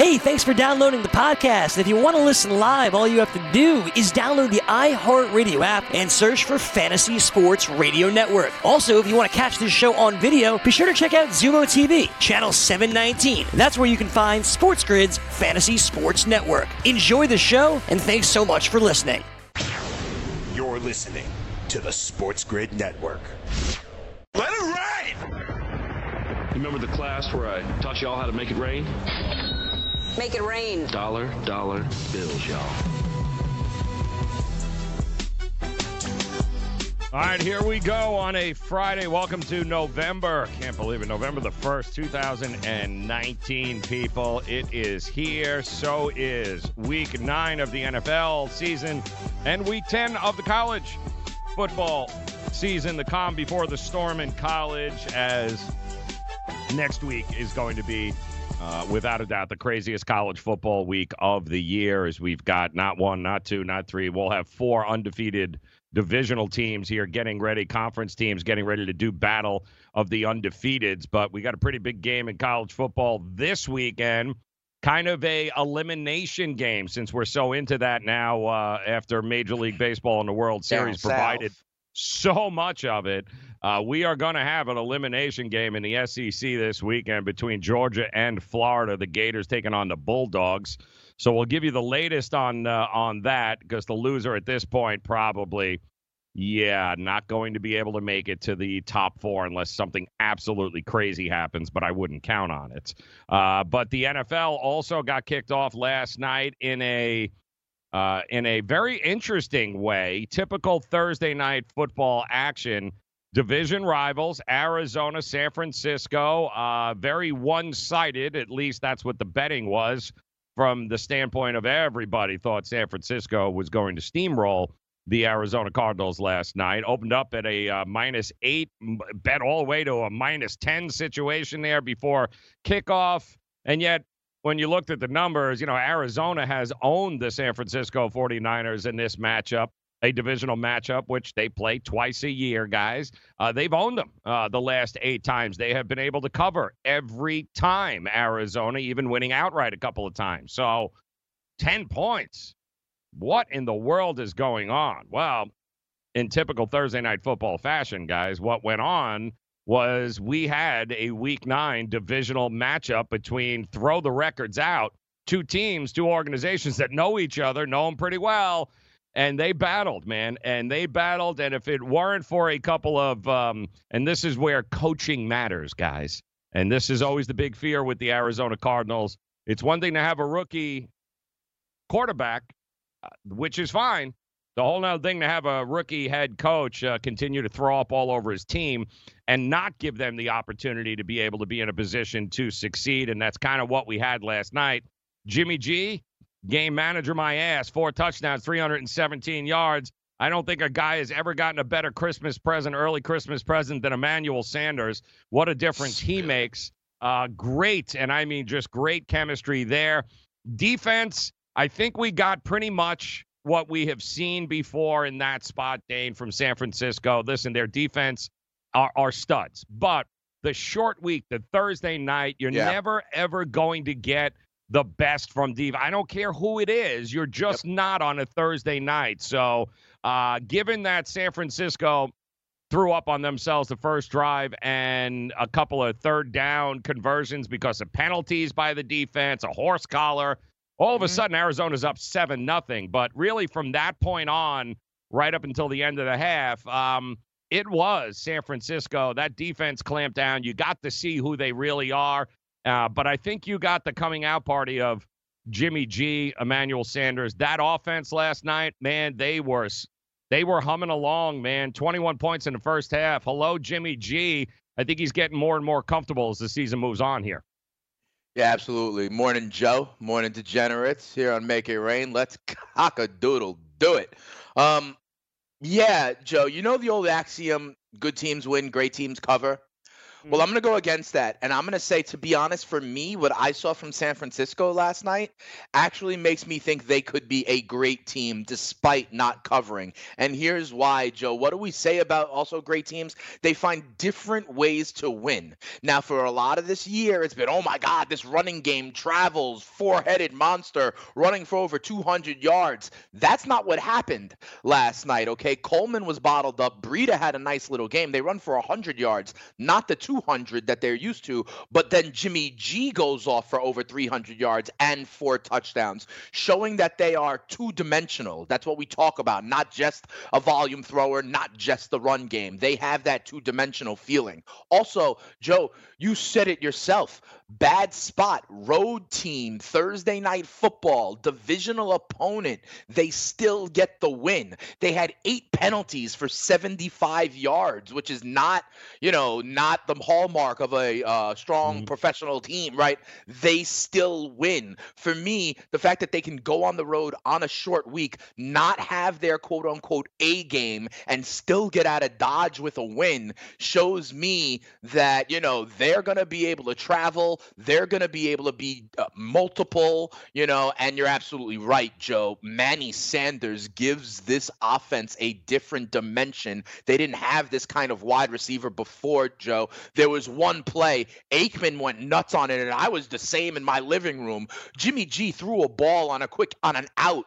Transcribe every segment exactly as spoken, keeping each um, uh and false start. Hey, thanks for downloading the podcast. If you want to listen live, all you have to do is download the iHeartRadio app and search for Fantasy Sports Radio Network. Also, if you want to catch this show on video, be sure to check out Zumo T V, channel seven nineteen. That's where you can find SportsGrid's Fantasy Sports Network. Enjoy the show, and thanks so much for listening. You're listening to the SportsGrid Network. Let it rain! You remember the class where I taught y'all how to make it rain? Make it rain. Dollar, dollar bills, y'all. All right, here we go on a Friday. Welcome to November. Can't believe it. November the first, two thousand nineteen, people. It is here. So is week nine of the N F L season and week ten of the college football season. The calm before the storm in college, as next week is going to be Uh, without a doubt, the craziest college football week of the year, as we've got not one, not two, not three. We'll have four undefeated divisional teams here getting ready, conference teams getting ready to do battle of the undefeateds. But we got a pretty big game in college football this weekend, kind of a elimination game since we're so into that now uh, after Major League Baseball and the World Series provided so much of it. Uh, we are going to have an elimination game in the S E C this weekend between Georgia and Florida. The Gators taking on the Bulldogs. So we'll give you the latest on uh, on that, because the loser at this point probably, yeah, not going to be able to make it to the top four unless something absolutely crazy happens, but I wouldn't count on it. Uh, but the N F L also got kicked off last night in a... Uh, in a very interesting way. Typical Thursday night football action. Division rivals, Arizona, San Francisco, uh, very one-sided. At least that's what the betting was from the standpoint of everybody thought San Francisco was going to steamroll the Arizona Cardinals last night. Opened up at a uh, minus eight, bet all the way to a minus ten situation there before kickoff. And yet, when you looked at the numbers, you know, Arizona has owned the San Francisco 49ers in this matchup, a divisional matchup, which they play twice a year, guys. Uh, they've owned them uh, the last eight times. They have been able to cover every time, Arizona, even winning outright a couple of times. So ten points. What in the world is going on? Well, in typical Thursday night football fashion, guys, what went on was we had a week nine divisional matchup between, throw the records out, two teams, two organizations that know each other, know them pretty well, and they battled, man, and they battled. And if it weren't for a couple of, um, and this is where coaching matters, guys, and this is always the big fear with the Arizona Cardinals. It's one thing to have a rookie quarterback, which is fine. The whole other thing to have a rookie head coach uh, continue to throw up all over his team and not give them the opportunity to be able to be in a position to succeed. And that's kind of what we had last night. Jimmy G, game manager my ass, four touchdowns, three hundred seventeen yards. I don't think a guy has ever gotten a better Christmas present, early Christmas present, than Emmanuel Sanders. What a difference he makes. Uh, great, and I mean just great chemistry there. Defense, I think we got pretty much what we have seen before in that spot, Dane, from San Francisco. Listen, their defense are, are studs. But the short week, the Thursday night, you're yeah. never, ever going to get the best from Diva. I don't care who it is. You're just yep. not on a Thursday night. So uh, given that San Francisco threw up on themselves the first drive and a couple of third down conversions because of penalties by the defense, a horse collar, all of a sudden, Arizona's up seven nothing. But really, from that point on, right up until the end of the half, um, it was San Francisco. That defense clamped down. You got to see who they really are. Uh, but I think you got the coming out party of Jimmy G, Emmanuel Sanders. That offense last night, man, they were they were humming along, man. twenty-one points in the first half. Hello, Jimmy G. I think he's getting more and more comfortable as the season moves on here. Yeah, absolutely. Morning, Joe. Morning, degenerates. Here on Make It Rain. Let's cock-a-doodle do it. Um, yeah, Joe, you know the old axiom, good teams win, great teams cover? Well, I'm going to go against that. And I'm going to say, to be honest, for me, what I saw from San Francisco last night actually makes me think they could be a great team despite not covering. And here's why, Joe. What do we say about also great teams? They find different ways to win. Now, for a lot of this year, it's been, oh, my God, this running game travels, four-headed monster running for over two hundred yards. That's not what happened last night, okay? Coleman was bottled up. Breida had a nice little game. They run for one hundred yards, not the two hundred that they're used to, but then Jimmy G goes off for over three hundred yards and four touchdowns, showing that they are two-dimensional. That's what we talk about, not just a volume thrower, not just the run game. They have that two-dimensional feeling. Also, Joe, you said it yourself. Bad spot, road team, Thursday night football, divisional opponent. They still get the win. They had eight penalties for seventy-five yards, which is not, you know, not the hallmark of a uh, strong mm-hmm. professional team, right? They still win. For me, the fact that they can go on the road on a short week, not have their quote-unquote A game, and still get out of Dodge with a win shows me that, you know, they're going to be able to travel. They're going to be able to be uh, multiple, you know, and you're absolutely right, Joe. Manny Sanders gives this offense a different dimension. They didn't have this kind of wide receiver before, Joe. There was one play. Aikman went nuts on it, and I was the same in my living room. Jimmy G threw a ball on a quick, on an out.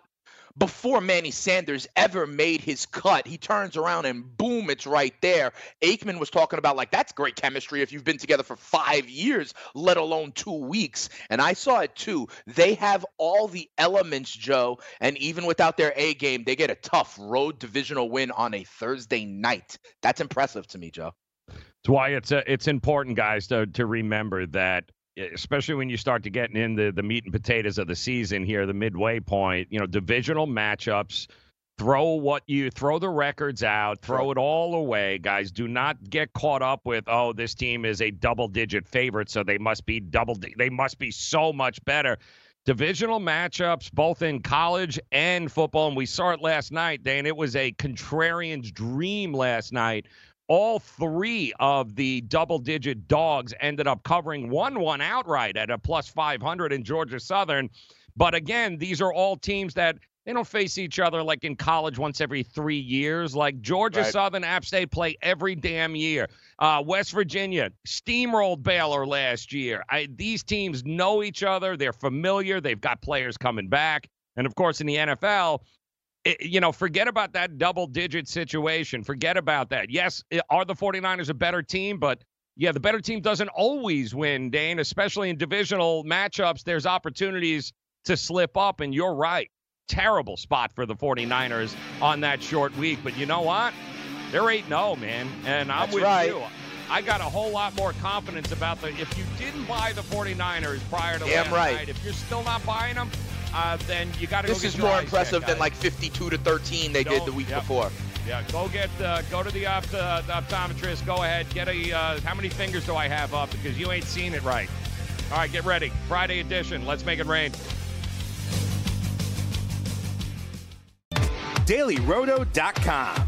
Before Manny Sanders ever made his cut, he turns around and boom, it's right there. Aikman was talking about, like, that's great chemistry if you've been together for five years, let alone two weeks. And I saw it too. They have all the elements, Joe, and even without their A game, they get a tough road divisional win on a Thursday night. That's impressive to me, Joe. That's why it's uh, it's important, guys, to to remember that. Especially when you start to getting into the meat and potatoes of the season here, the midway point, you know, divisional matchups, throw what you throw the records out, throw it all away, guys. Do not get caught up with, oh, this team is a double digit favorite, so they must be double. Di- they must be so much better. Divisional matchups, both in college and football. And we saw it last night, Dan. It was a contrarian's dream last night. All three of the double-digit dogs ended up covering one one outright at a plus five hundred in Georgia Southern. But again, these are all teams that they don't face each other like in college once every three years. Like Georgia right. Southern, App State play every damn year. Uh, West Virginia steamrolled Baylor last year. I, these teams know each other. They're familiar. They've got players coming back. And, of course, in the N F L, It, you know, forget about that double-digit situation. Forget about that. Yes, it, are the 49ers a better team? But, yeah, the better team doesn't always win, Dane, especially in divisional matchups. There's opportunities to slip up, and you're right. Terrible spot for the 49ers on that short week. But you know what? They're eight and oh, man, and I'm That's with right. you. I got a whole lot more confidence about the – if you didn't buy the 49ers prior to Damn last right. night, if you're still not buying them – Uh, then you got to go get your eyes checked. This is more impressive than like fifty-two to thirteen they did the week yep. before. Yeah, go get uh, go to the, opt- the optometrist. Go ahead, get a. Uh, how many fingers do I have up? Because you ain't seen it right. All right, get ready. Friday edition. Let's make it rain. Daily Roto dot com.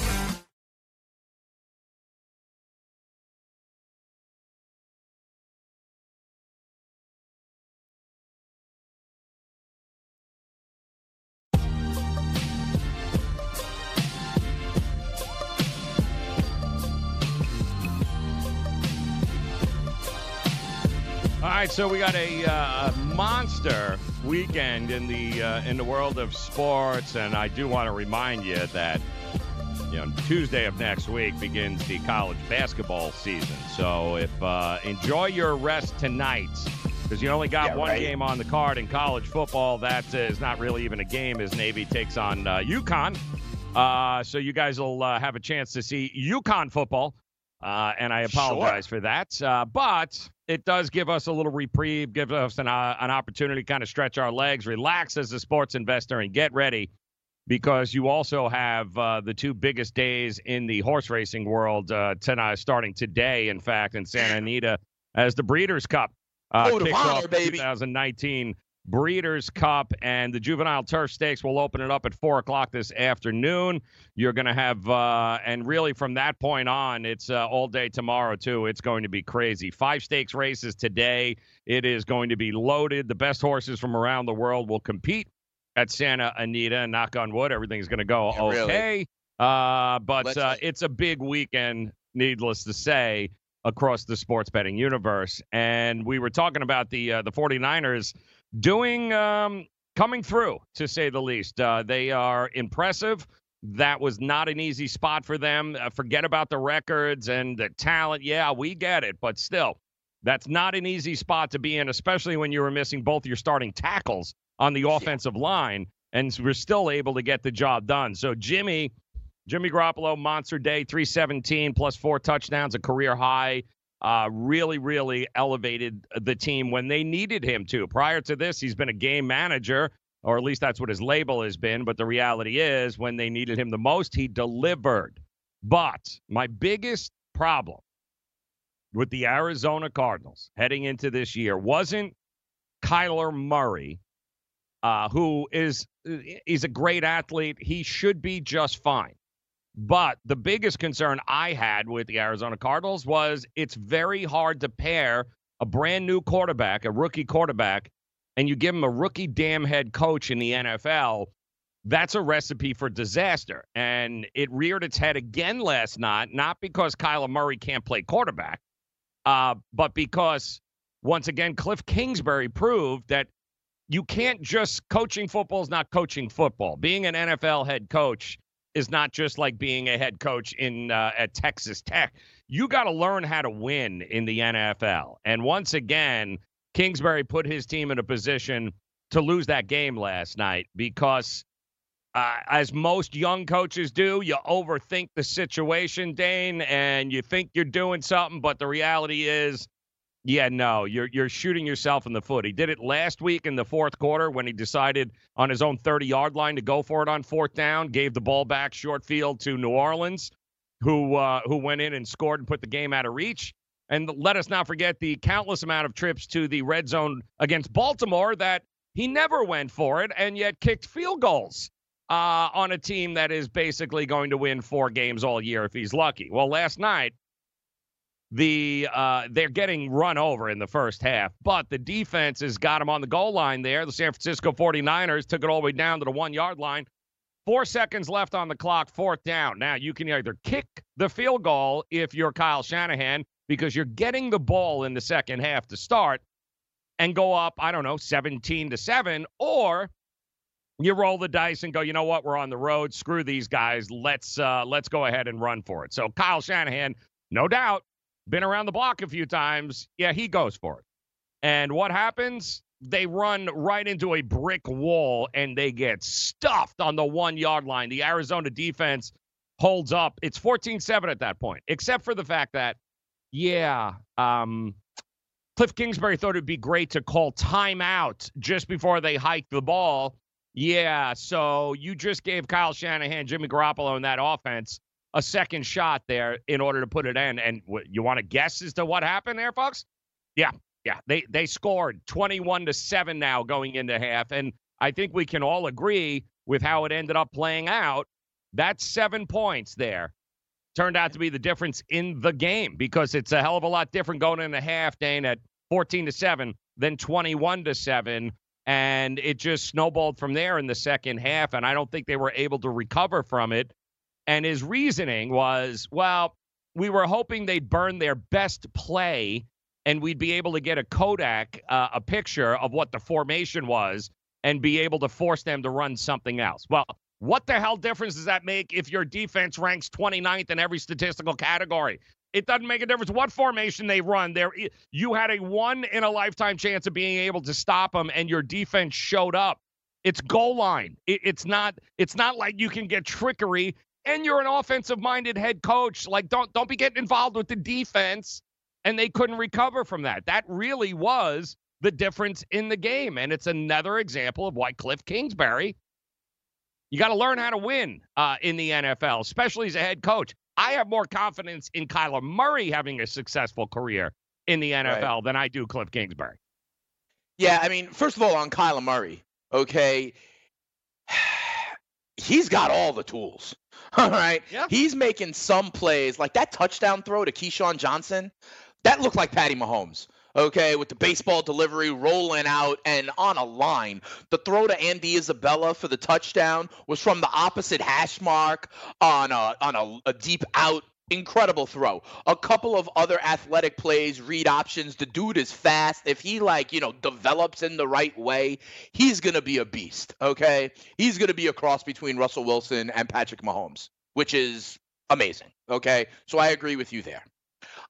All right, so we got a uh, monster weekend in the uh, in the world of sports, and I do want to remind you that, you know, Tuesday of next week begins the college basketball season. So if uh, enjoy your rest tonight, because you only got yeah, one right. game on the card in college football. That is not really even a game, as Navy takes on uh, UConn. Uh, so you guys will uh, have a chance to see UConn football. Uh, and I apologize sure. for that. Uh, but it does give us a little reprieve, gives us an, uh, an opportunity to kind of stretch our legs, relax as a sports investor, and get ready, because you also have uh, the two biggest days in the horse racing world uh, tonight, starting today, in fact, in Santa Anita, as the Breeders' Cup uh, oh, kicks off the twenty nineteen Breeders' Cup, and the Juvenile Turf Stakes will open it up at four o'clock this afternoon. You're going to have, uh, and really from that point on, it's uh, all day tomorrow, too. It's going to be crazy. Five stakes races today. It is going to be loaded. The best horses from around the world will compete at Santa Anita. Knock on wood, everything's going to go yeah, okay. Really. Uh, but uh, it's a big weekend, needless to say, across the sports betting universe. And we were talking about the uh, the 49ers doing um, coming through, to say the least. Uh, they are impressive. That was not an easy spot for them. Uh, forget about the records and the talent. Yeah, we get it. But still, that's not an easy spot to be in, especially when you were missing both your starting tackles on the offensive line, and we're still able to get the job done. So Jimmy, Jimmy Garoppolo, monster day, three seventeen, plus four touchdowns, a career high, uh, really, really elevated the team when they needed him to. Prior to this, he's been a game manager, or at least that's what his label has been, but the reality is when they needed him the most, he delivered. But my biggest problem with the Arizona Cardinals heading into this year wasn't Kyler Murray, Uh, who is he's a great athlete. He should be just fine. But the biggest concern I had with the Arizona Cardinals was it's very hard to pair a brand new quarterback, a rookie quarterback, and you give him a rookie damn head coach in the N F L. That's a recipe for disaster. And it reared its head again last night, not because Kyler Murray can't play quarterback, uh, but because, once again, Cliff Kingsbury proved that you can't just, coaching football is not coaching football. Being an N F L head coach is not just like being a head coach in uh, at Texas Tech. You got to learn how to win in the N F L. And once again, Kingsbury put his team in a position to lose that game last night because, uh, as most young coaches do, you overthink the situation, Dane, and you think you're doing something, but the reality is, yeah, no, you're you're shooting yourself in the foot. He did it last week in the fourth quarter when he decided on his own thirty-yard line to go for it on fourth down, gave the ball back short field to New Orleans, who uh, who went in and scored and put the game out of reach. And let us not forget the countless amount of trips to the red zone against Baltimore that he never went for it and yet kicked field goals uh, on a team that is basically going to win four games all year if he's lucky. Well, last night, The uh, they're getting run over in the first half, but the defense has got them on the goal line there. The San Francisco 49ers took it all the way down to the one-yard line. Four seconds left on the clock, fourth down. Now, you can either kick the field goal if you're Kyle Shanahan because you're getting the ball in the second half to start and go up, I don't know, seventeen to seven, or you roll the dice and go, you know what, we're on the road. Screw these guys. Let's, uh, let's go ahead and run for it. So Kyle Shanahan, no doubt, been around the block a few times. Yeah, he goes for it. And what happens? They run right into a brick wall, and they get stuffed on the one-yard line. The Arizona defense holds up. It's fourteen seven at that point, except for the fact that, yeah, um, Cliff Kingsbury thought it'd be great to call timeout just before they hiked the ball. Yeah, so you just gave Kyle Shanahan, Jimmy Garoppolo, and that offense a second shot there in order to put it in. And w- you want to guess as to what happened there, folks? Yeah, yeah. They they scored twenty-one to seven now going into half. And I think we can all agree with how it ended up playing out. That's seven points there. Turned out to be the difference in the game because it's a hell of a lot different going into half, Dane, at fourteen to seven than twenty-one to seven. And it just snowballed from there in the second half. And I don't think they were able to recover from it. And his reasoning was, well, we were hoping they'd burn their best play and we'd be able to get a Kodak, uh, a picture of what the formation was and be able to force them to run something else. Well, what the hell difference does that make if your defense ranks twenty-ninth in every statistical category? It doesn't make a difference what formation they run. There, you had a one-in-a-lifetime chance of being able to stop them, and your defense showed up. It's goal line. It, it's not, it's not like you can get trickery and you're an offensive-minded head coach. Like, don't don't be getting involved with the defense. And they couldn't recover from that. That really was the difference in the game. And it's another example of why Cliff Kingsbury, you got to learn how to win uh, in the N F L, especially as a head coach. I have more confidence in Kyler Murray having a successful career in the N F L right. than I do Cliff Kingsbury. Yeah, I mean, first of all, on Kyler Murray, okay, he's got all the tools, all right? Yeah. He's making some plays. Like that touchdown throw to Keyshawn Johnson, that looked like Patty Mahomes. Okay, with the baseball delivery rolling out and on a line. The throw to Andy Isabella for the touchdown was from the opposite hash mark on a on a, a deep out. Incredible throw. A couple of other athletic plays, read options. The dude is fast. If he, like, you know, develops in the right way, he's going to be a beast, okay? He's going to be a cross between Russell Wilson and Patrick Mahomes, which is amazing, okay? So I agree with you there.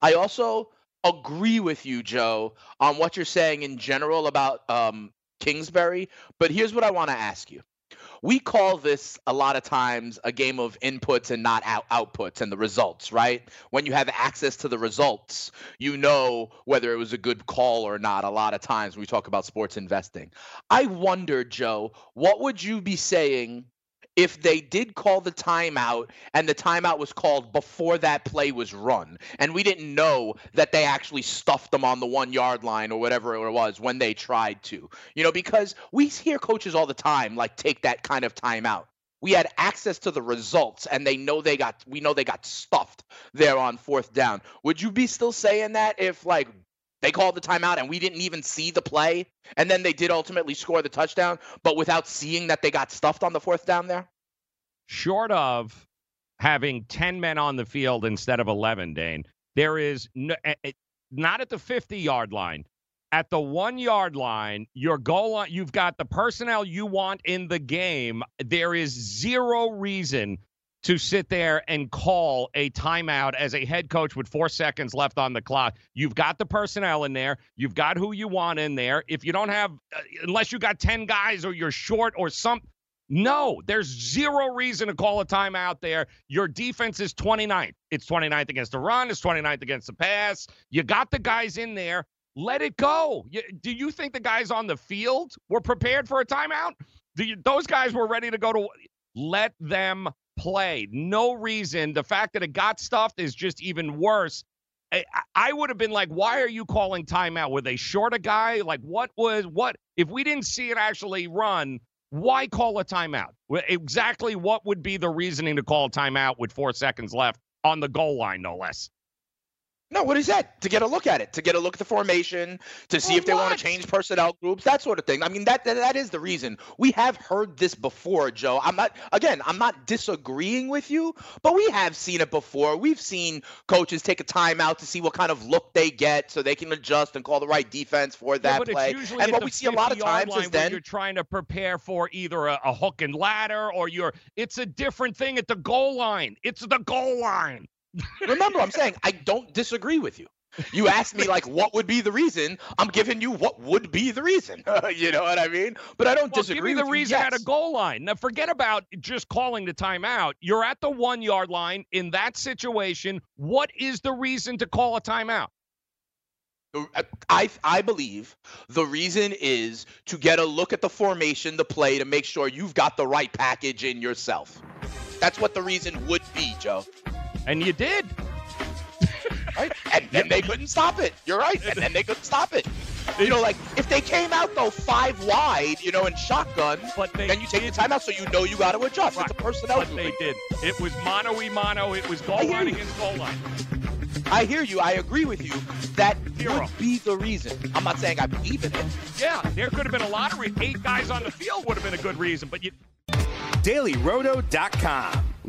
I also agree with you, Joe, on what you're saying in general about um, Kingsbury, but here's what I want to ask you. We call this a lot of times a game of inputs and not out- outputs and the results, right? When you have access to the results, you know whether it was a good call or not. A lot of times we talk about sports investing. I wonder, Joe, what would you be saying if they did call the timeout and the timeout was called before that play was run and we didn't know that they actually stuffed them on the one yard line or whatever it was when they tried to, you know, because we hear coaches all the time, like, take that kind of timeout. We had access to the results and they know they got, we know they got stuffed there on fourth down. Would you be still saying that if, like, they called the timeout and we didn't even see the play, and then they did ultimately score the touchdown, but without seeing that they got stuffed on the fourth down there? Short of having ten men on the field instead of eleven, Dane, there is no, not at the fifty-yard line. At the one-yard line, your goal line, you've got the personnel you want in the game. There is zero reason to sit there and call a timeout as a head coach with four seconds left on the clock. You've got the personnel in there. You've got who you want in there. If you don't have, unless you got ten guys or you're short or something, no, there's zero reason to call a timeout there. Your defense is twenty-ninth. It's twenty-ninth against the run. It's twenty-ninth against the pass. You got the guys in there. Let it go. You, do you think the guys on the field were prepared for a timeout? Do you, those guys were ready to go to, let them play. No reason. The fact that it got stuffed is just even worse. I, I would have been like, why are you calling timeout? Were they short a guy? Like, what was, what, if we didn't see it actually run, why call a timeout? Exactly what would be the reasoning to call a timeout with four seconds left on the goal line, no less? No, what is that? To get a look at it, to get a look at the formation, to see oh, if they what? want to change personnel groups, that sort of thing. I mean, that, that that is the reason. We have heard this before, Joe. I'm not, again, I'm not disagreeing with you, but we have seen it before. We've seen coaches take a timeout to see what kind of look they get so they can adjust and call the right defense for that yeah, but play. It's and what we see a lot of times is then you're trying to prepare for either a, a hook and ladder or you're, it's a different thing at the goal line. It's the goal line. Remember, I'm saying I don't disagree with you. You asked me, like, what would be the reason? I'm giving you what would be the reason. You know what I mean? But I don't well, disagree with you. Give me the reason yes. at a goal line. Now, forget about just calling the timeout. You're at the one-yard line. In that situation, what is the reason to call a timeout? I I believe the reason is to get a look at the formation, the play, to make sure you've got the right package in yourself. That's what the reason would be, Joe. And you did. Right? And then they couldn't stop it. You're right. And then they couldn't stop it. You know, like, if they came out, though, five wide, you know, in shotgun, but they then you take did. the timeout so you know you got to adjust. Right. It's a personnel But movement. They did. It was mano-y-mano. It was goal line against goal line. I hear you. I agree with you. That Zero. would be the reason. I'm not saying I believe in it. Yeah, there could have been a lot of re- eight guys on the field would have been a good reason, but you... Daily Roto dot com.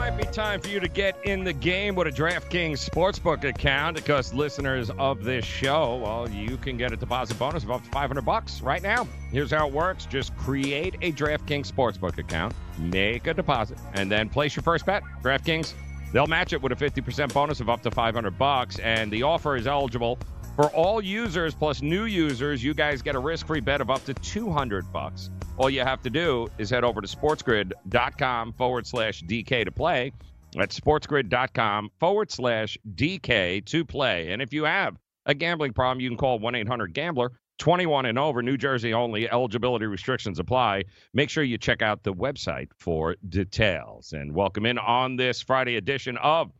might be time for you to get in the game with a DraftKings Sportsbook account, because listeners of this show, well, you can get a deposit bonus of up to five hundred bucks right now. Here's how it works. Just create a DraftKings Sportsbook account, make a deposit, and then place your first bet. DraftKings, they'll match it with a fifty percent bonus of up to five hundred bucks, and the offer is eligible for all users plus new users. You guys get a risk-free bet of up to two hundred bucks. All you have to do is head over to sportsgrid.com forward slash DK to play. That's sportsgrid.com forward slash DK to play. And if you have a gambling problem, you can call one eight hundred gambler, twenty-one and over, New Jersey only. Eligibility restrictions apply. Make sure you check out the website for details. And welcome in on this Friday edition of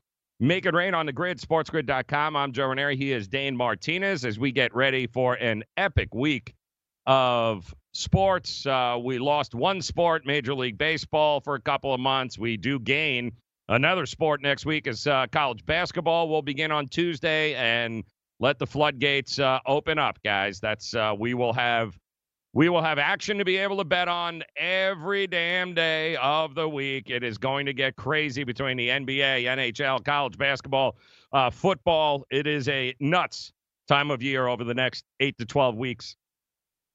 Make It Rain on the Grid, sportsgrid dot com. I'm Joe Raineri. He is Dane Martinez, as we get ready for an epic week of sports. Uh, we lost one sport, Major League Baseball, for a couple of months. We do gain another sport next week as uh, college basketball will begin on Tuesday, and let the floodgates uh, open up, guys. That's uh, we will have we will have action to be able to bet on every damn day of the week. It is going to get crazy between the N B A, N H L, college basketball, uh, football. It is a nuts time of year over the next eight to twelve weeks,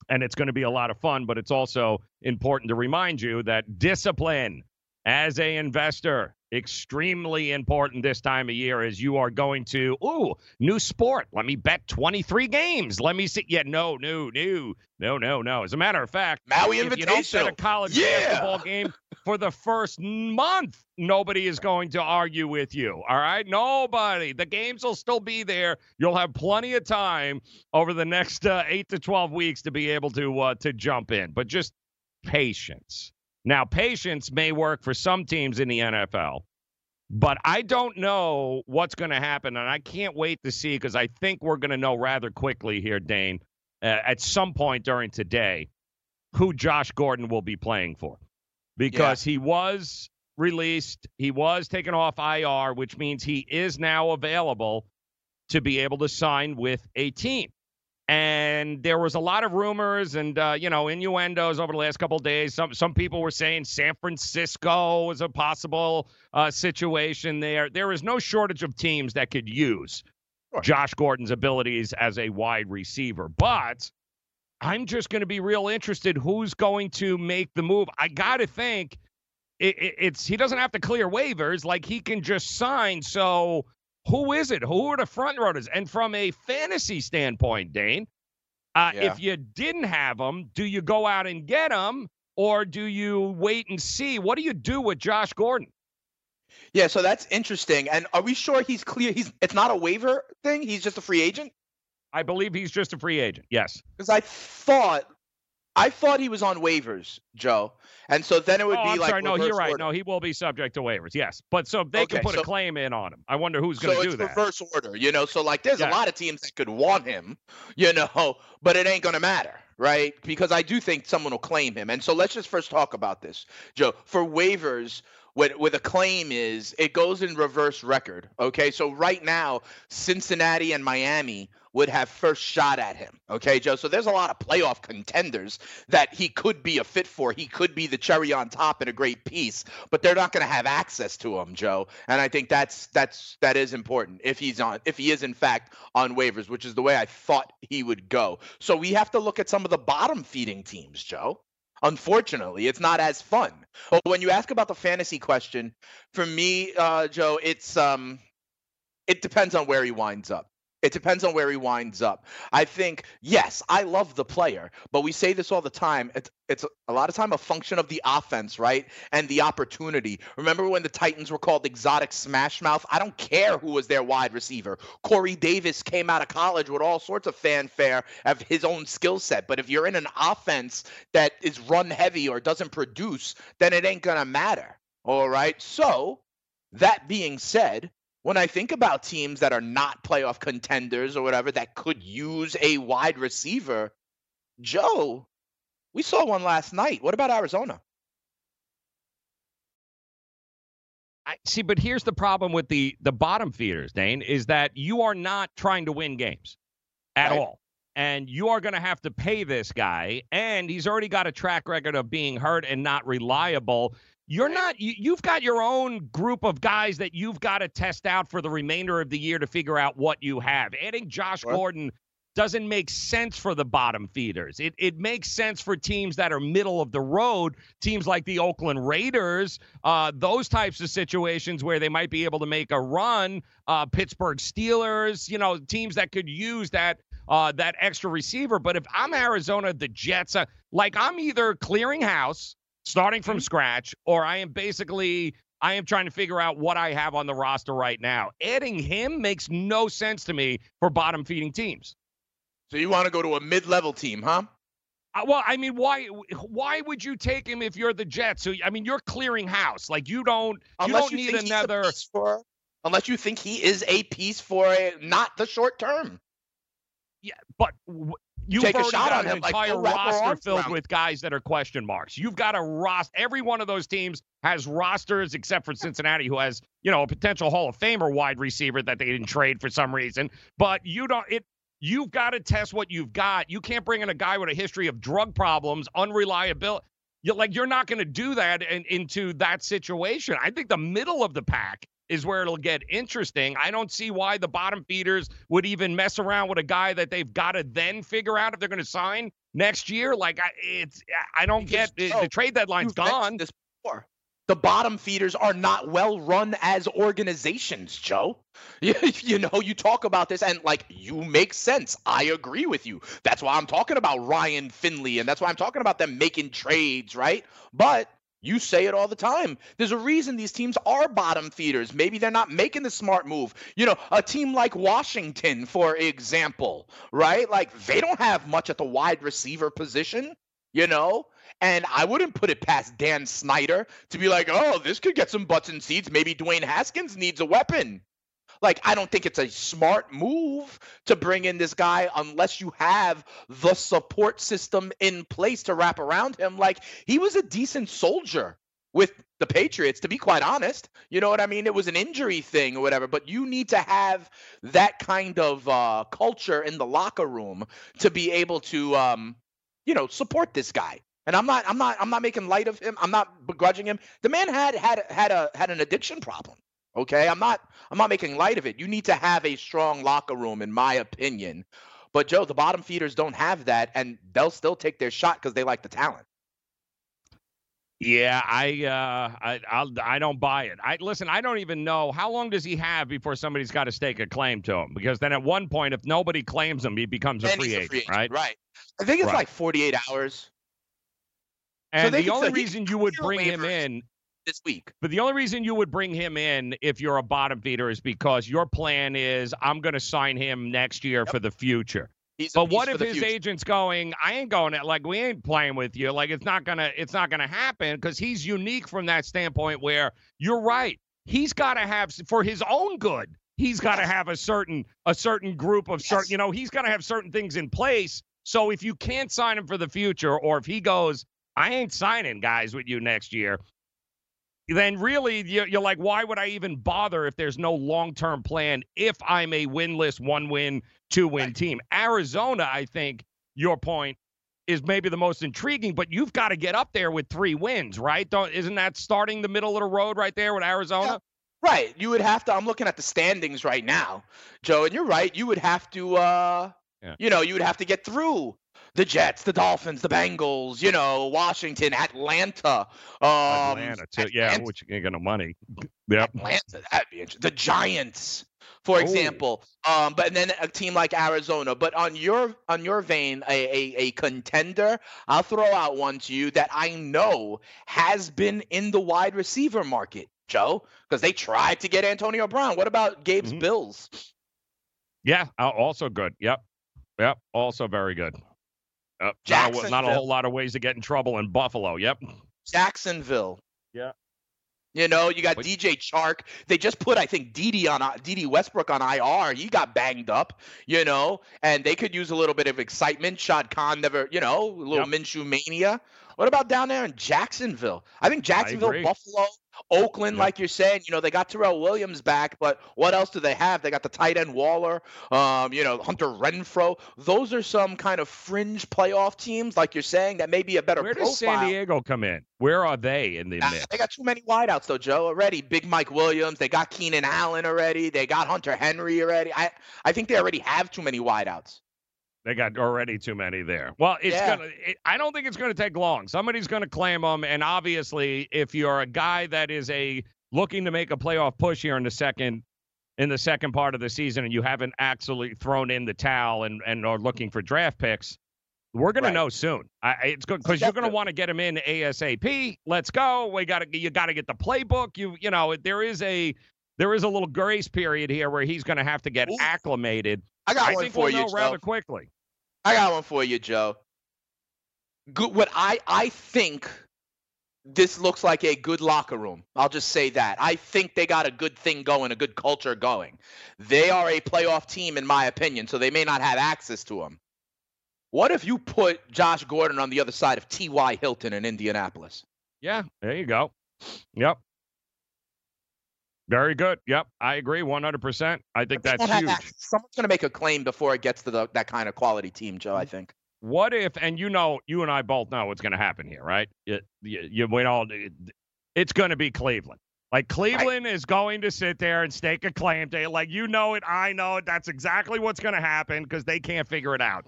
and it's going to be a lot of fun. But it's also important to remind you that discipline as an investor, extremely important this time of year, as you are going to, ooh, new sport. Let me bet twenty-three games. Let me see. Yeah, no, no, no, no, no, no. As a matter of fact, Maui if Invitational. You don't bet a college yeah. basketball game for the first month, nobody is going to argue with you. All right? Nobody. The games will still be there. You'll have plenty of time over the next uh, eight to twelve weeks to be able to uh, to jump in. But just patience. Now, patience may work for some teams in the N F L, but I don't know what's going to happen, and I can't wait to see, because I think we're going to know rather quickly here, Dane, uh, at some point during today, who Josh Gordon will be playing for, because yeah. he was released, he was taken off I R, which means he is now available to be able to sign with a team. And there was a lot of rumors and, uh, you know, innuendos over the last couple of days. Some some people were saying San Francisco was a possible uh, situation there. There is no shortage of teams that could use sure. Josh Gordon's abilities as a wide receiver. But I'm just going to be real interested who's going to make the move. I got to think it, it, it's he doesn't have to clear waivers, like he can just sign. So who is it? Who are the front runners? And from a fantasy standpoint, Dane, uh, yeah. if you didn't have them, do you go out and get them, or do you wait and see? What do you do with Josh Gordon? Yeah, so that's interesting. And are we sure he's clear? He's it's not a waiver thing. He's just a free agent. I believe he's just a free agent. Yes, because I thought I thought he was on waivers, Joe. And so then it would oh, be I'm like. Sorry, no, you're right. Order. No, he will be subject to waivers. Yes. But so they okay, can put so, a claim in on him. I wonder who's going to so do that. So it's reverse order, you know. So like there's yeah. a lot of teams that could want him, you know, but it ain't going to matter, right? Because I do think someone will claim him. And so let's just first talk about this, Joe. For waivers, what with a claim is, it goes in reverse record. Okay. So right now, Cincinnati and Miami would have first shot at him. Okay, Joe. So there's a lot of playoff contenders that he could be a fit for. He could be the cherry on top and a great piece, but they're not going to have access to him, Joe. And I think that's that's that is important if he's on if he is in fact on waivers, which is the way I thought he would go. So we have to look at some of the bottom feeding teams, Joe. Unfortunately, it's not as fun. But when you ask about the fantasy question, for me, uh, Joe, it's um, it depends on where he winds up. It depends on where he winds up. I think, yes, I love the player, but we say this all the time. It's, it's a lot of time a function of the offense, right? And the opportunity. Remember when the Titans were called exotic smash mouth? I don't care who was their wide receiver. Corey Davis came out of college with all sorts of fanfare of his own skill set. But if you're in an offense that is run heavy or doesn't produce, then it ain't going to matter. All right. So that being said, when I think about teams that are not playoff contenders or whatever that could use a wide receiver, Joe, we saw one last night. What about Arizona? I see, but here's the problem with the the bottom feeders, Dane, is that you are not trying to win games at right. all. And you are going to have to pay this guy, and he's already got a track record of being hurt and not reliable. You're not, you, you've got your own group of guys that you've got to test out for the remainder of the year to figure out what you have. Adding Josh sure. Gordon doesn't make sense for the bottom feeders. It it makes sense for teams that are middle of the road, teams like the Oakland Raiders, uh, those types of situations where they might be able to make a run, uh, Pittsburgh Steelers, you know, teams that could use that uh, that extra receiver. But if I'm Arizona, the Jets, uh, like I'm either clearing house, starting from scratch, or I am basically, I am trying to figure out what I have on the roster right now. Adding him makes no sense to me for bottom feeding teams. So you want to go to a mid-level team, huh? Uh, well, I mean, why Why would you take him if you're the Jets? So, I mean, you're clearing house. Like, you don't, you don't you need another. For, unless you think he is a piece for a, not the short term. Yeah, but w- you've take already a shot got on an him, entire like, roster filled around. with guys that are question marks. You've got a roster. Every one of those teams has rosters except for Cincinnati, who has, you know, a potential Hall of Famer wide receiver that they didn't trade for some reason. But you don't – it. You've got to test what you've got. You can't bring in a guy with a history of drug problems, unreliability. You're like, you're not going to do that in, into that situation. I think the middle of the pack is where it'll get interesting. I don't see why the bottom feeders would even mess around with a guy that they've got to then figure out if they're going to sign next year. Like, I, it's, I don't because, get it, the trade deadline's gone. This before. The bottom feeders are not well run as organizations, Joe. You, you know, you talk about this and like you make sense. I agree with you. That's why I'm talking about Ryan Finley and that's why I'm talking about them making trades, right? But you say it all the time. There's a reason these teams are bottom feeders. Maybe they're not making the smart move. You know, a team like Washington, for example, right? Like they don't have much at the wide receiver position, you know? And I wouldn't put it past Dan Snyder to be like, oh, this could get some butts and seats. Maybe Dwayne Haskins needs a weapon. Like, I don't think it's a smart move to bring in this guy unless you have the support system in place to wrap around him. Like, he was a decent soldier with the Patriots, to be quite honest. You know what I mean? It was an injury thing or whatever, but you need to have that kind of uh, culture in the locker room to be able to, um, you know, support this guy. And I'm not, I'm not, I'm not making light of him. I'm not begrudging him. The man had had had a had an addiction problem. Okay, I'm not, I'm not making light of it. You need to have a strong locker room, in my opinion. But Joe, the bottom feeders don't have that, and they'll still take their shot because they like the talent. Yeah, I, uh, I, I'll, I don't buy it. I listen. I don't even know how long does he have before somebody's got to stake a claim to him, because then at one point, if nobody claims him, he becomes a free, a free agent, agent, right? Right. I think it's right. like forty-eight hours. And so the only reason you would bring him in this week, but the only reason you would bring him in if you're a bottom feeder is because your plan is I'm going to sign him next year yep. for the future. He's but what if his future. agent's going, I ain't going at like, we ain't playing with you. Like, it's not going to, it's not going to happen, because he's unique from that standpoint where you're right. He's got to have, for his own good, he's got to yes. have a certain, a certain group of yes. certain, you know, he's got to have certain things in place. So if you can't sign him for the future, or if he goes, I ain't signing guys with you next year, then really you're like, why would I even bother if there's no long-term plan if I'm a winless, one-win, two-win right. team? Arizona, I think your point is maybe the most intriguing, but you've got to get up there with three wins, right? Don't, isn't that starting the middle of the road right there with Arizona? Yeah. Right. You would have to – I'm looking at the standings right now, Joe, and you're right. You would have to uh, – yeah. you know, you would have to get through the Jets, the Dolphins, the Bengals, you know, Washington, Atlanta. Um, Atlanta, too. Yeah, Atlanta. Which ain't got no money. Yep. Atlanta, that'd be interesting. The Giants, for example. Um, but and then a team like Arizona. But on your on your vein, a, a, a contender, I'll throw out one to you that I know has been in the wide receiver market, Joe, because they tried to get Antonio Brown. What about Gabe's mm-hmm. Bills? Yeah, also good. Yep. Yep, also very good. Uh, not, a, not a whole lot of ways to get in trouble in Buffalo. Yep. Jacksonville. Yeah. You know, you got Wait. D J Chark. They just put, I think, D D on D D Westbrook on I R. He got banged up, you know, and they could use a little bit of excitement. Shad Khan never, you know, a little yep. Minshew mania. What about down there in Jacksonville? I think Jacksonville, I Buffalo, Oakland, yeah. like you're saying, you know, they got Terrell Williams back, but what else do they have? They got the tight end Waller, um, you know, Hunter Renfrow. Those are some kind of fringe playoff teams, like you're saying, that may be a better Where profile. Where does San Diego come in? Where are they in the uh, mix? They got too many wideouts, though, Joe, already. Big Mike Williams. They got Keenan Allen already. They got Hunter Henry already. I, I think they already have too many wideouts. They got already too many there. Well, it's yeah. gonna. It, I don't think it's going to take long. Somebody's going to claim them, and obviously, if you're a guy that is a looking to make a playoff push here in the second, in the second part of the season, and you haven't actually thrown in the towel and, and are looking for draft picks, we're going right. to know soon. I, it's good because you're going to want to get them in ASAP. Let's go. We got to. You got to get the playbook. You you know there is a there is a little grace period here where he's going to have to get Ooh. acclimated. I got I one think for we'll you know rather quickly. I got one for you, Joe. Good, what I, I think this looks like a good locker room. I'll just say that. I think they got a good thing going, a good culture going. They are a playoff team, in my opinion, so they may not have access to them. What if you put Josh Gordon on the other side of T Y Hilton in Indianapolis? Yeah, there you go. Yep. Very good. Yep, I agree one hundred percent. I think that's huge. Someone's going to make a claim before it gets to the, that kind of quality team, Joe, I think. What if, and you know, you and I both know what's going to happen here, right? You, you, we all, it, it's going to be Cleveland. Like, Cleveland I, is going to sit there and stake a claim to it. Like, you know it, I know it. That's exactly what's going to happen because they can't figure it out.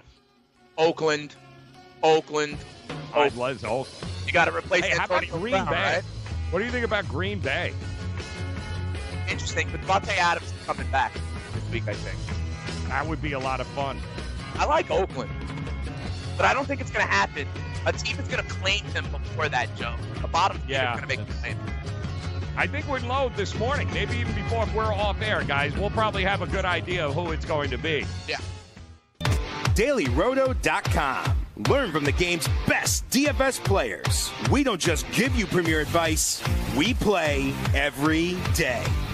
Oakland. Oakland. Oakland. I love Oakland. You got to replace hey, Antonio Brown, Green Bay? Right? What do you think about Green Bay? Interesting, but Devontae Adams is coming back this week, I think. That would be a lot of fun. I like Oakland, but I don't think it's going to happen. A team is going to claim him before that, Joe. A bottom team yeah. is going to make a claim. I think we're low this morning, maybe even before we're off air, guys. We'll probably have a good idea of who it's going to be. Yeah. Daily Roto dot com. Learn from the game's best D F S players. We don't just give you premier advice. We play every day.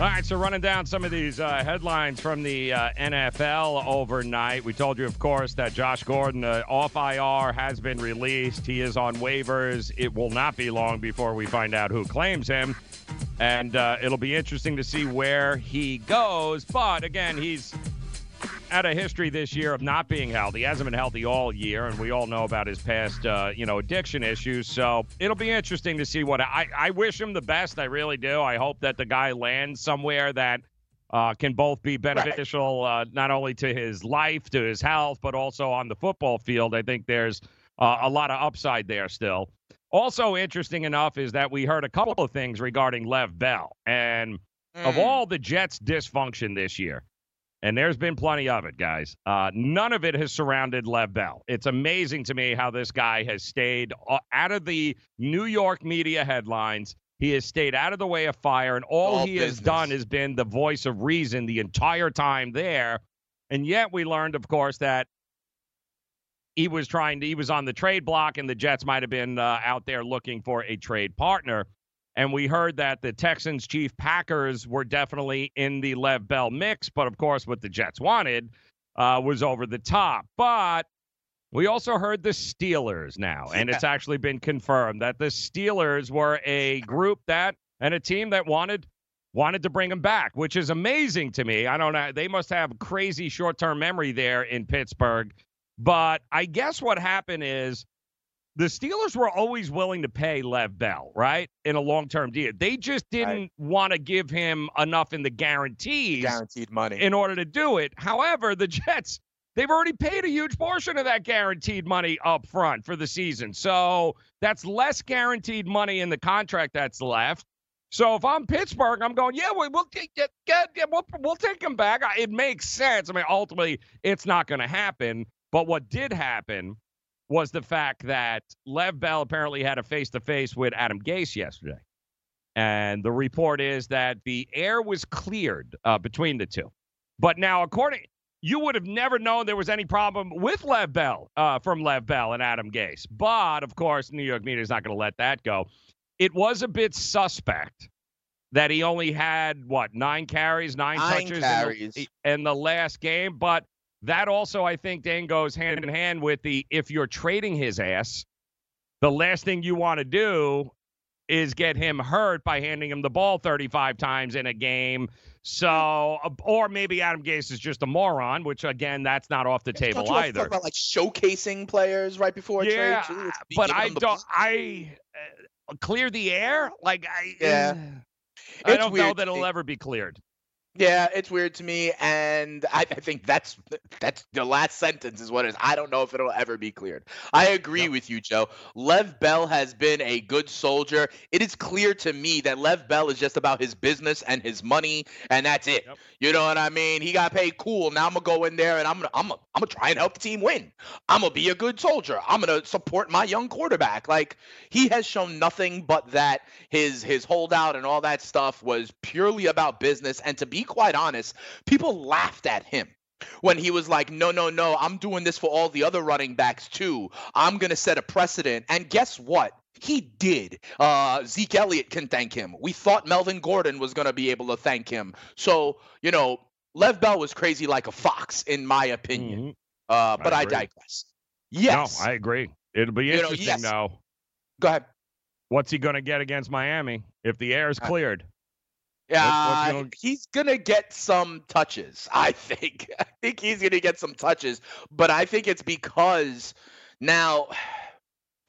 All right, so running down some of these uh, headlines from the uh, N F L overnight. We told you, of course, that Josh Gordon uh, off I R has been released. He is on waivers. It will not be long before we find out who claims him. And uh, it'll be interesting to see where he goes. But, again, he's had a history this year of not being healthy. He hasn't been healthy all year, and we all know about his past uh, you know, addiction issues. So it'll be interesting to see what I, I wish him the best. I really do. I hope that the guy lands somewhere that uh, can both be beneficial right. uh, not only to his life, to his health, but also on the football field. I think there's uh, a lot of upside there still. Also interesting enough is that we heard a couple of things regarding Lev Bell. And mm. of all the Jets' dysfunction this year, and there's been plenty of it, guys. Uh, none of it has surrounded Lev Bell. It's amazing to me how this guy has stayed out of the New York media headlines. He has stayed out of the way of fire, and all, all he business. has done has been the voice of reason the entire time there. And yet we learned, of course, that he was trying to, he was on the trade block, and the Jets might have been uh, out there looking for a trade partner. And we heard that the Texans, Chiefs, Packers were definitely in the Lev Bell mix. But, of course, what the Jets wanted uh, was over the top. But we also heard the Steelers now. And yeah. it's actually been confirmed that the Steelers were a group that and a team that wanted wanted to bring him back, which is amazing to me. I don't know. They must have crazy short-term memory there in Pittsburgh. But I guess what happened is, the Steelers were always willing to pay Lev Bell, right, in a long-term deal. They just didn't right. want to give him enough in the guarantees. Guaranteed money. In order to do it. However, the Jets, they've already paid a huge portion of that guaranteed money up front for the season. So that's less guaranteed money in the contract that's left. So if I'm Pittsburgh, I'm going, yeah, we, we'll take get, get, yeah, we'll, we'll take him back. It makes sense. I mean, ultimately, it's not going to happen. But what did happen was the fact that Lev Bell apparently had a face-to-face with Adam Gase yesterday. And the report is that the air was cleared uh, between the two. But now, according, you would have never known there was any problem with Lev Bell uh, from Lev Bell and Adam Gase. But, of course, New York media is not going to let that go. It was a bit suspect that he only had, what, nine carries, nine, nine touches carries. In, the, in the last game. But that also, I think, Dane, goes hand in hand with the, if you're trading his ass, the last thing you want to do is get him hurt by handing him the ball thirty-five times in a game. So, or maybe Adam Gase is just a moron, which, again, that's not off the yeah, table don't you either. Talk about, like, showcasing players right before a yeah, trade. Yeah, but I don't, ball. I... Uh, Clear the air? Like, I, yeah. I don't know that it'll ever be cleared. Yeah, it's weird to me, and I, I think that's that's the last sentence is what it is. I don't know if it'll ever be cleared. I agree no. with you, Joe. Lev Bell has been a good soldier. It is clear to me that Lev Bell is just about his business and his money, and that's it. Yep. You know what I mean? He got paid cool. Now I'm gonna go in there and I'm gonna I'm gonna, I'm gonna try and help the team win. I'm gonna be a good soldier. I'm gonna support my young quarterback. Like, he has shown nothing but that his his holdout and all that stuff was purely about business, and to be quite honest, people laughed at him when he was like, no, no, no, I'm doing this for all the other running backs too. I'm going to set a precedent. And guess what? He did. Uh, Zeke Elliott can thank him. We thought Melvin Gordon was going to be able to thank him. So, you know, Lev Bell was crazy like a fox, in my opinion. Mm-hmm. Uh, but I, I digress. Yes. No, I agree. It'll be interesting, you know, yes. though. Go ahead. What's he going to get against Miami if the air is cleared? Yeah, uh, he's going to get some touches, I think. I think he's going to get some touches, but I think it's because now,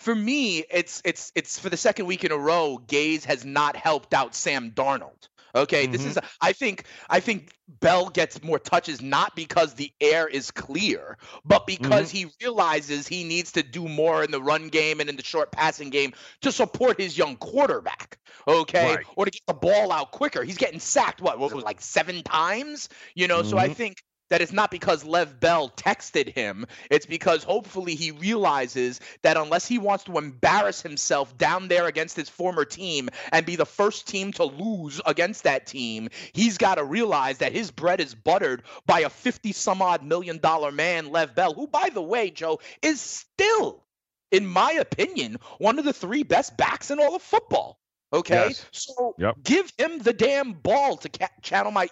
for me, it's it's it's for the second week in a row, Gase has not helped out Sam Darnold. Okay, mm-hmm. this is I think I think Bell gets more touches not because the air is clear, but because mm-hmm. he realizes he needs to do more in the run game and in the short passing game to support his young quarterback, okay? Right. Or to get the ball out quicker. He's getting sacked what, what was it, like seven times, you know? Mm-hmm. So I think that it's not because Lev Bell texted him. It's because hopefully he realizes that unless he wants to embarrass himself down there against his former team and be the first team to lose against that team, he's got to realize that his bread is buttered by a fifty-some-odd million dollar man, Lev Bell, who, by the way, Joe, is still, in my opinion, one of the three best backs in all of football. Okay? Yes. So yep. give him the damn ball to ca- channel my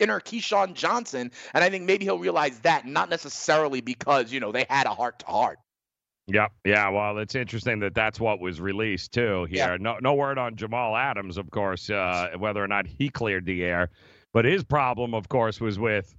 inner Keyshawn Johnson, and I think maybe he'll realize that, not necessarily because, you know, they had a heart-to-heart. Yep. Yeah, well, it's interesting that that's what was released, too, here. Yeah. No no word on Jamal Adams, of course, uh, whether or not he cleared the air. But his problem, of course, was with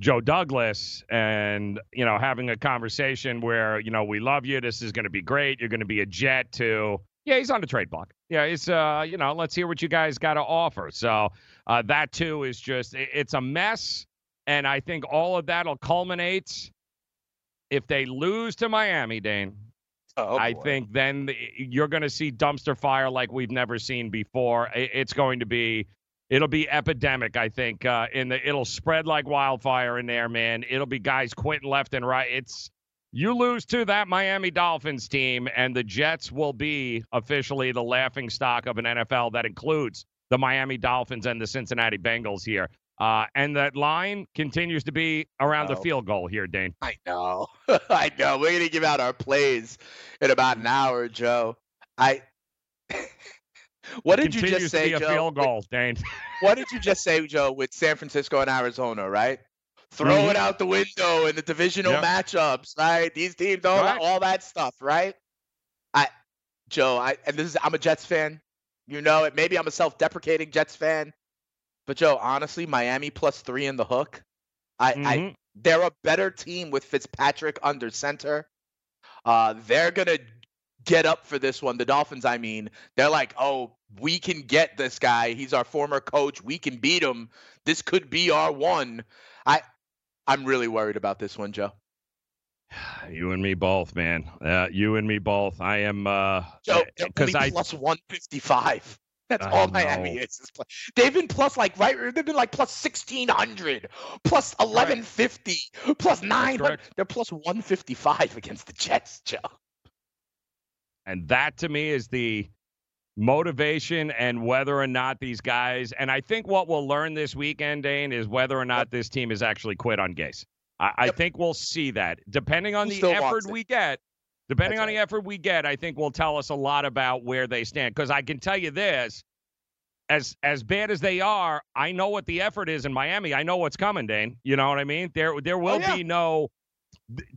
Joe Douglas and, you know, having a conversation where, you know, we love you, this is going to be great, you're going to be a Jet, to, yeah, he's on the trade block. Yeah, it's, uh, you know, let's hear what you guys got to offer. So uh, that, too, is just, it's a mess. And I think all of that will culminate if they lose to Miami, Dane. Oh, I boy. think then the, you're going to see dumpster fire like we've never seen before. It's going to be, it'll be epidemic, I think. Uh, in the, it'll spread like wildfire in there, man. It'll be guys quitting left and right. It's, you lose to that Miami Dolphins team, and the Jets will be officially the laughingstock of an N F L that includes the Miami Dolphins and the Cincinnati Bengals here. Uh, and that line continues to be around oh. the field goal here, Dane. I know. I know. We're going to give out our plays in about an hour, Joe. I. What it did you just say, Joe? Continues to be a field goal, Dane. What did you just say, Joe, with San Francisco and Arizona, right? Throw mm-hmm. it out the window in the divisional yep. matchups, right? These teams, all, right. all that stuff, right? I, Joe, I, and this is, I'm a Jets fan. You know it. Maybe I'm a self-deprecating Jets fan. But, Joe, honestly, Miami plus three in the hook. I, mm-hmm. I they're a better team with Fitzpatrick under center. Uh, they're going to get up for this one. The Dolphins, I mean, they're like, oh, we can get this guy. He's our former coach. We can beat him. This could be our one. I. I'm really worried about this one, Joe. You and me both, man. Uh, you and me both. I am. Uh, Joe, definitely plus one fifty-five. That's I all know. Miami is. is they've been plus like right. They've been like plus sixteen hundred, plus eleven fifty, plus nine hundred. They're plus one fifty five against the Jets, Joe. And that to me is the motivation and whether or not these guys. And I think what we'll learn this weekend, Dane, is whether or not yep. this team is actually quit on Gase. I, yep. I think we'll see that depending on Who the effort we get. Depending That's on right. the effort we get, I think will tell us a lot about where they stand. Because I can tell you this, as as bad as they are, I know what the effort is in Miami. I know what's coming, Dane. You know what I mean? There there will oh, yeah. be no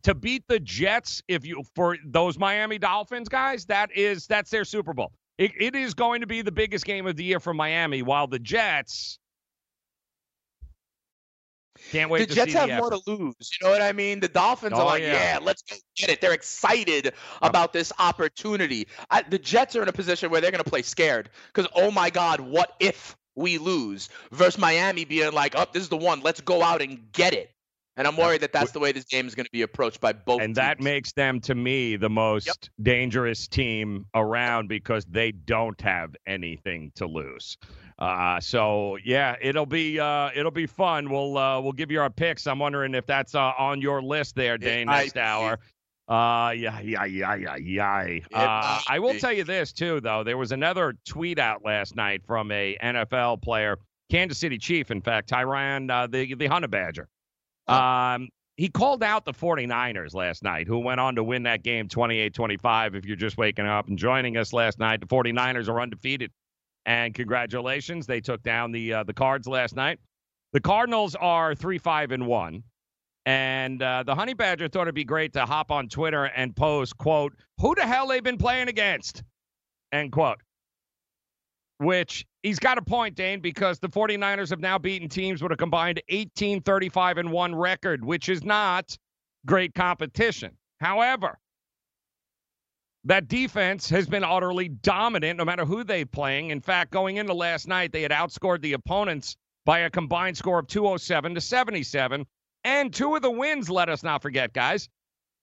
to beat the Jets if you for those Miami Dolphins guys, that is that's their Super Bowl. It it is going to be the biggest game of the year for Miami, while the Jets Can't wait the to Jets see have the more to lose. You know what I mean? The Dolphins oh, are like, yeah. yeah, let's go get it. They're excited yep. about this opportunity. I, the Jets are in a position where they're going to play scared because, oh, my God, what if we lose? Versus Miami being like, oh, this is the one. Let's go out and get it. And I'm worried that that's the way this game is going to be approached by both teams. And that makes them, to me, the most yep. dangerous team around because they don't have anything to lose. Uh, so, yeah, it'll be uh, it'll be fun. We'll uh, we'll give you our picks. I'm wondering if that's uh, on your list there, Dane, next I, hour. Uh, yeah, yeah, yeah, yeah, yeah. Uh, I will tell you this, too, though. There was another tweet out last night from a N F L player, Kansas City Chief, in fact, Tyron, uh, the, the Hunter Badger. Um, he called out the forty-niners last night, who went on to win that game twenty-eight twenty-five. If you're just waking up and joining us last night, the forty-niners are undefeated. And congratulations, they took down the uh, the Cards last night. The Cardinals are three five and one. And uh, the Honey Badger thought it'd be great to hop on Twitter and post, quote, who the hell they've been playing against, end quote. Which he's got a point, Dane, because the forty-niners have now beaten teams with a combined eighteen thirty-five and one record, which is not great competition. However, that defense has been utterly dominant no matter who they're playing. In fact, going into last night, they had outscored the opponents by a combined score of two oh seven to seventy-seven. And two of the wins, let us not forget, guys.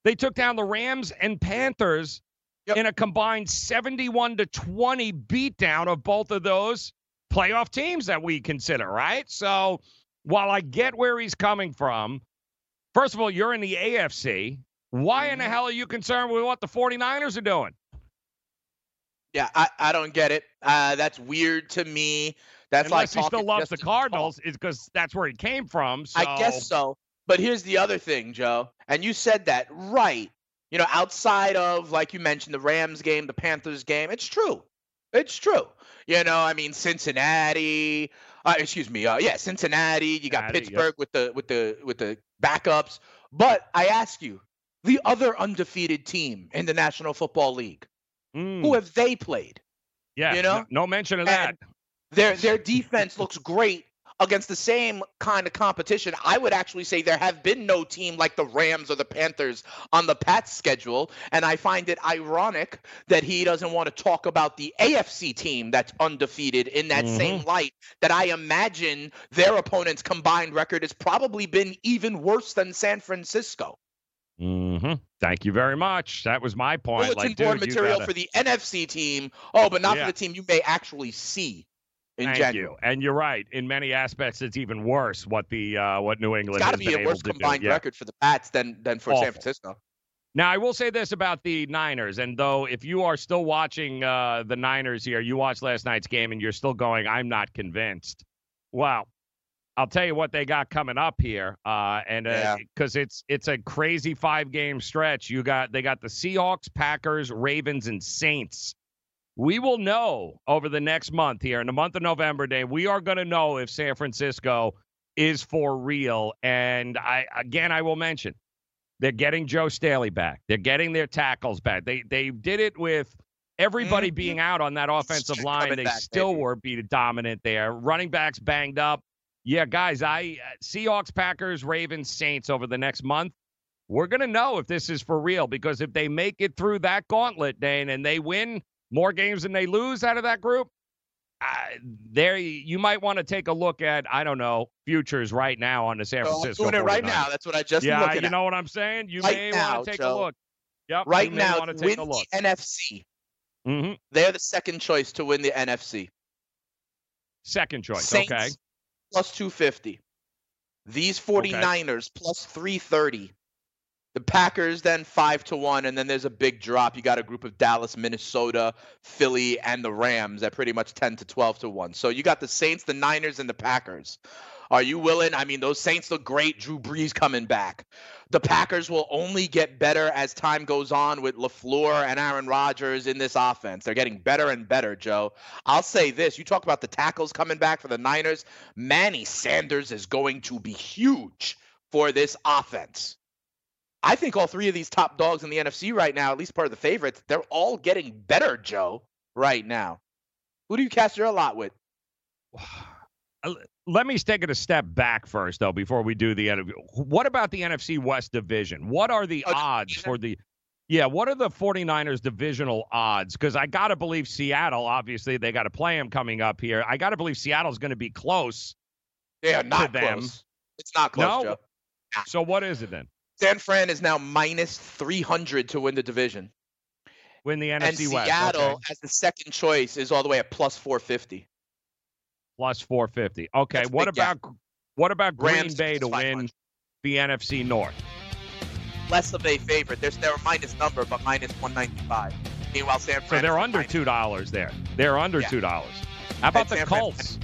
They took down the Rams and Panthers Yep. in a combined seventy-one to twenty beatdown of both of those playoff teams that we consider, right? So while I get where he's coming from, first of all, you're in the A F C. Why in the hell are you concerned with what the forty-niners are doing? Yeah, I, I don't get it. Uh, that's weird to me. That's Unless like he still loves the Cardinals, is because that's where he came from. So. I guess so. But here's the other thing, Joe, and you said that right. You know, outside of, like you mentioned, the Rams game, the Panthers game, it's true. It's true. You know, I mean, Cincinnati, uh, excuse me, uh, yeah, Cincinnati. You got Cincinnati, Pittsburgh yeah. with the with the with the backups. But I ask you, the other undefeated team in the National Football League, mm. who have they played? Yeah, you know, no, no mention of that. And their their defense looks great against the same kind of competition. I would actually say there have been no team like the Rams or the Panthers on the Pats schedule, and I find it ironic that he doesn't want to talk about the A F C team that's undefeated in that mm-hmm. same light, that I imagine their opponent's combined record has probably been even worse than San Francisco. Mm-hmm. Thank you very much. That was my point. Bulletin like, board dude, material gotta... for the N F C team, oh, but not yeah. for the team you may actually see. In Thank January. you, and you're right. In many aspects, it's even worse what the uh, what New England has been able to do. It's got to be a worse combined yeah. record for the Pats than than for Awful. San Francisco. Now, I will say this about the Niners, and though if you are still watching uh, the Niners here, you watched last night's game, and you're still going, I'm not convinced. Well, I'll tell you what they got coming up here, uh, and because uh, yeah. it's it's a crazy five game stretch. You got they got the Seahawks, Packers, Ravens, and Saints. We will know over the next month here, in the month of November, Dave, we are going to know if San Francisco is for real. And, I again, I will mention, they're getting Joe Staley back. They're getting their tackles back. They they did it with everybody mm-hmm. being out on that offensive line. They back, still baby. were beat dominant there. Running backs banged up. Yeah, guys, I uh, Seahawks, Packers, Ravens, Saints over the next month. We're going to know if this is for real, because if they make it through that gauntlet, Dane, and they win more games than they lose out of that group, uh, there you might want to take a look at, I don't know, futures right now on the San so Francisco. I'm doing it right now. That's what I just yeah, looking at. Yeah, you know what I'm saying? You right may want to take Joe. a look. Yep, right now, to take win a look. the N F C. Mm-hmm. They're the second choice to win the N F C. Second choice. Saints, okay. Plus two fifty. These 49ers okay. plus three thirty. The Packers then five to one, and then there's a big drop. You got a group of Dallas, Minnesota, Philly, and the Rams at pretty much ten to twelve to one. So you got the Saints, the Niners, and the Packers. Are you willing? I mean, those Saints look great. Drew Brees coming back. The Packers will only get better as time goes on with LaFleur and Aaron Rodgers in this offense. They're getting better and better, Joe. I'll say this. You talk about the tackles coming back for the Niners. Manny Sanders is going to be huge for this offense. I think all three of these top dogs in the N F C right now, at least part of the favorites, they're all getting better, Joe, right now. Who do you cast your lot with? Let me take it a step back first, though, before we do the interview. What about the N F C West division? What are the odds for the – yeah, what are the 49ers divisional odds? Because I got to believe Seattle, obviously, they got to play them coming up here. I got to believe Seattle's going to be close They are not to them. Close. It's not close, no? Joe. So what is it then? San Fran is now minus three hundred to win the division. Win the N F C West. And Seattle, okay. as the second choice, is all the way at plus four fifty. Plus four fifty. Okay, That's what about gap. what about Green Rams Bay to win the N F C North? Less of a favorite. They're, they're a minus number, but minus one ninety-five. Meanwhile, San Fran. So they're under minus. two dollars there. They're under yeah. two dollars. How about and the San Colts?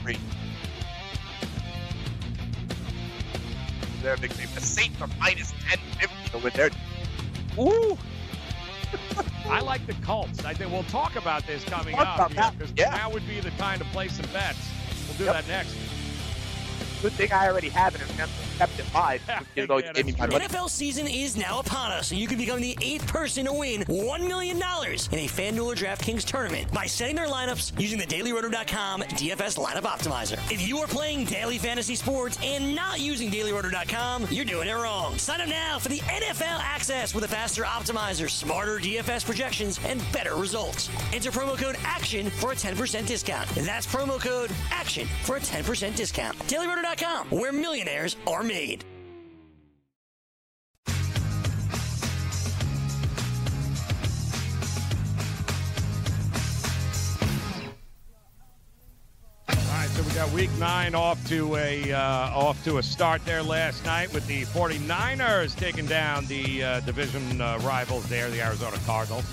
They're a big favorite. The Saints are minus ten fifty to win their. Ooh. I like the Colts. I think we'll talk about this coming talk up here, because yeah. now would be the time to play some bets. We'll do yep. that next. Good thing I already have it and kept it live. Yeah, yeah, N F L season is now upon us, and you can become the eighth person to win one million dollars in a FanDuel or DraftKings tournament by setting their lineups using the Daily Roto dot com D F S Lineup Optimizer. If you are playing daily fantasy sports and not using Daily Roto dot com, you're doing it wrong. Sign up now for the N F L access with a faster optimizer, smarter D F S projections, and better results. Enter promo code ACTION for a ten percent discount. That's promo code ACTION for a ten percent discount. Daily Roto dot com, where millionaires are made. All right, so we got week nine off to a uh, off to a start there last night with the 49ers taking down the uh, division uh, rivals there, the Arizona Cardinals.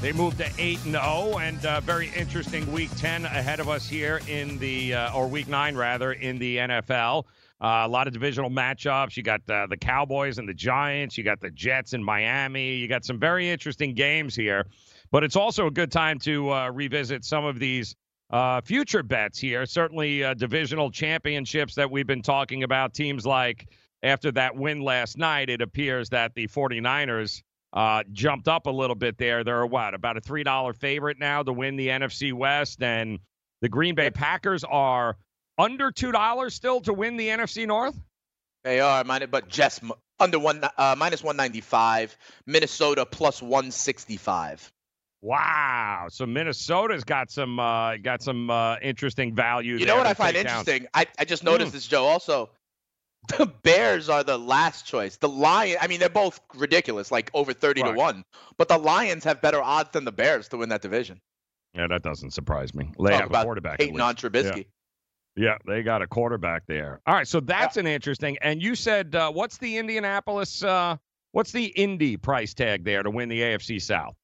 They moved to eight and oh, and uh, very interesting week ten ahead of us here in the, uh, or week nine rather, in the N F L. Uh, a lot of divisional matchups. You got uh, the Cowboys and the Giants. You got the Jets in Miami. You got some very interesting games here. But it's also a good time to uh, revisit some of these uh, future bets here. Certainly uh, divisional championships that we've been talking about. Teams like, after that win last night, it appears that the 49ers Uh, jumped up a little bit there. They're what, about a three dollars favorite now to win the N F C West, and the Green Bay Packers are under two dollars still to win the N F C North? They are, but just under one, uh, minus one ninety-five. Minnesota plus one sixty-five. Wow. So Minnesota's got some uh, got some uh, interesting value there. You know what I find interesting? I, I just noticed mm. this, Joe, also. The Bears are the last choice. The Lions, I mean, they're both ridiculous, like over thirty right. to one. But the Lions have better odds than the Bears to win that division. Yeah, that doesn't surprise me. They Talk have about a quarterback. Peyton on Trubisky. Yeah. yeah, they got a quarterback there. All right, so that's yeah. an interesting. And you said, uh, what's the Indianapolis? Uh, what's the Indy price tag there to win the A F C South?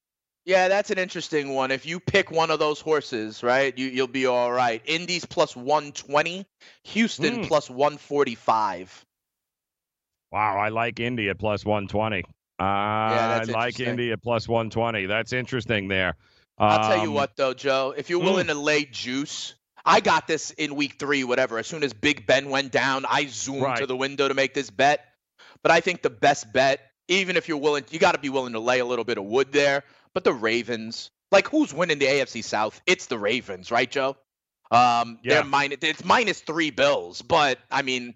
Yeah, that's an interesting one. If you pick one of those horses, right, you, you'll be all right. Indy's plus one twenty, Houston mm. plus one forty-five. Wow, I like Indy at plus one twenty. Uh, yeah, that's I like Indy at plus one twenty. That's interesting there. Um, I'll tell you what, though, Joe. If you're willing mm. to lay juice, I got this in week three, whatever. As soon as Big Ben went down, I zoomed right. to the window to make this bet. But I think the best bet, even if you're willing, you got to be willing to lay a little bit of wood there. But the Ravens, like, who's winning the A F C South? It's the Ravens, right, Joe? Um, yeah. They're minus, it's minus three Bills. But, I mean,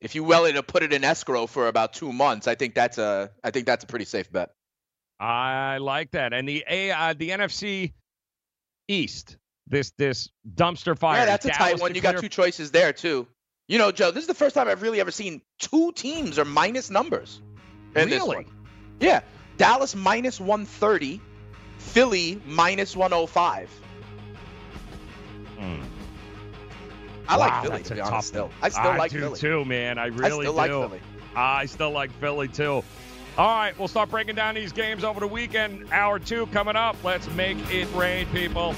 if you're willing to put it in escrow for about two months, I think that's a, I think that's a pretty safe bet. I like that. And the a, uh, the N F C East, this this dumpster fire. Yeah, that's a tight one. You got two choices there, too. You know, Joe, this is the first time I've really ever seen two teams are minus numbers. In this one. Yeah. Dallas minus one thirty, Philly minus one oh five. Mm. I wow, like Philly, to be honest, still. I still I like do Philly. too, man. I really I still do. Like Philly. I still like Philly, too. All right, we'll start breaking down these games over the weekend. Hour two coming up. Let's make it rain, people.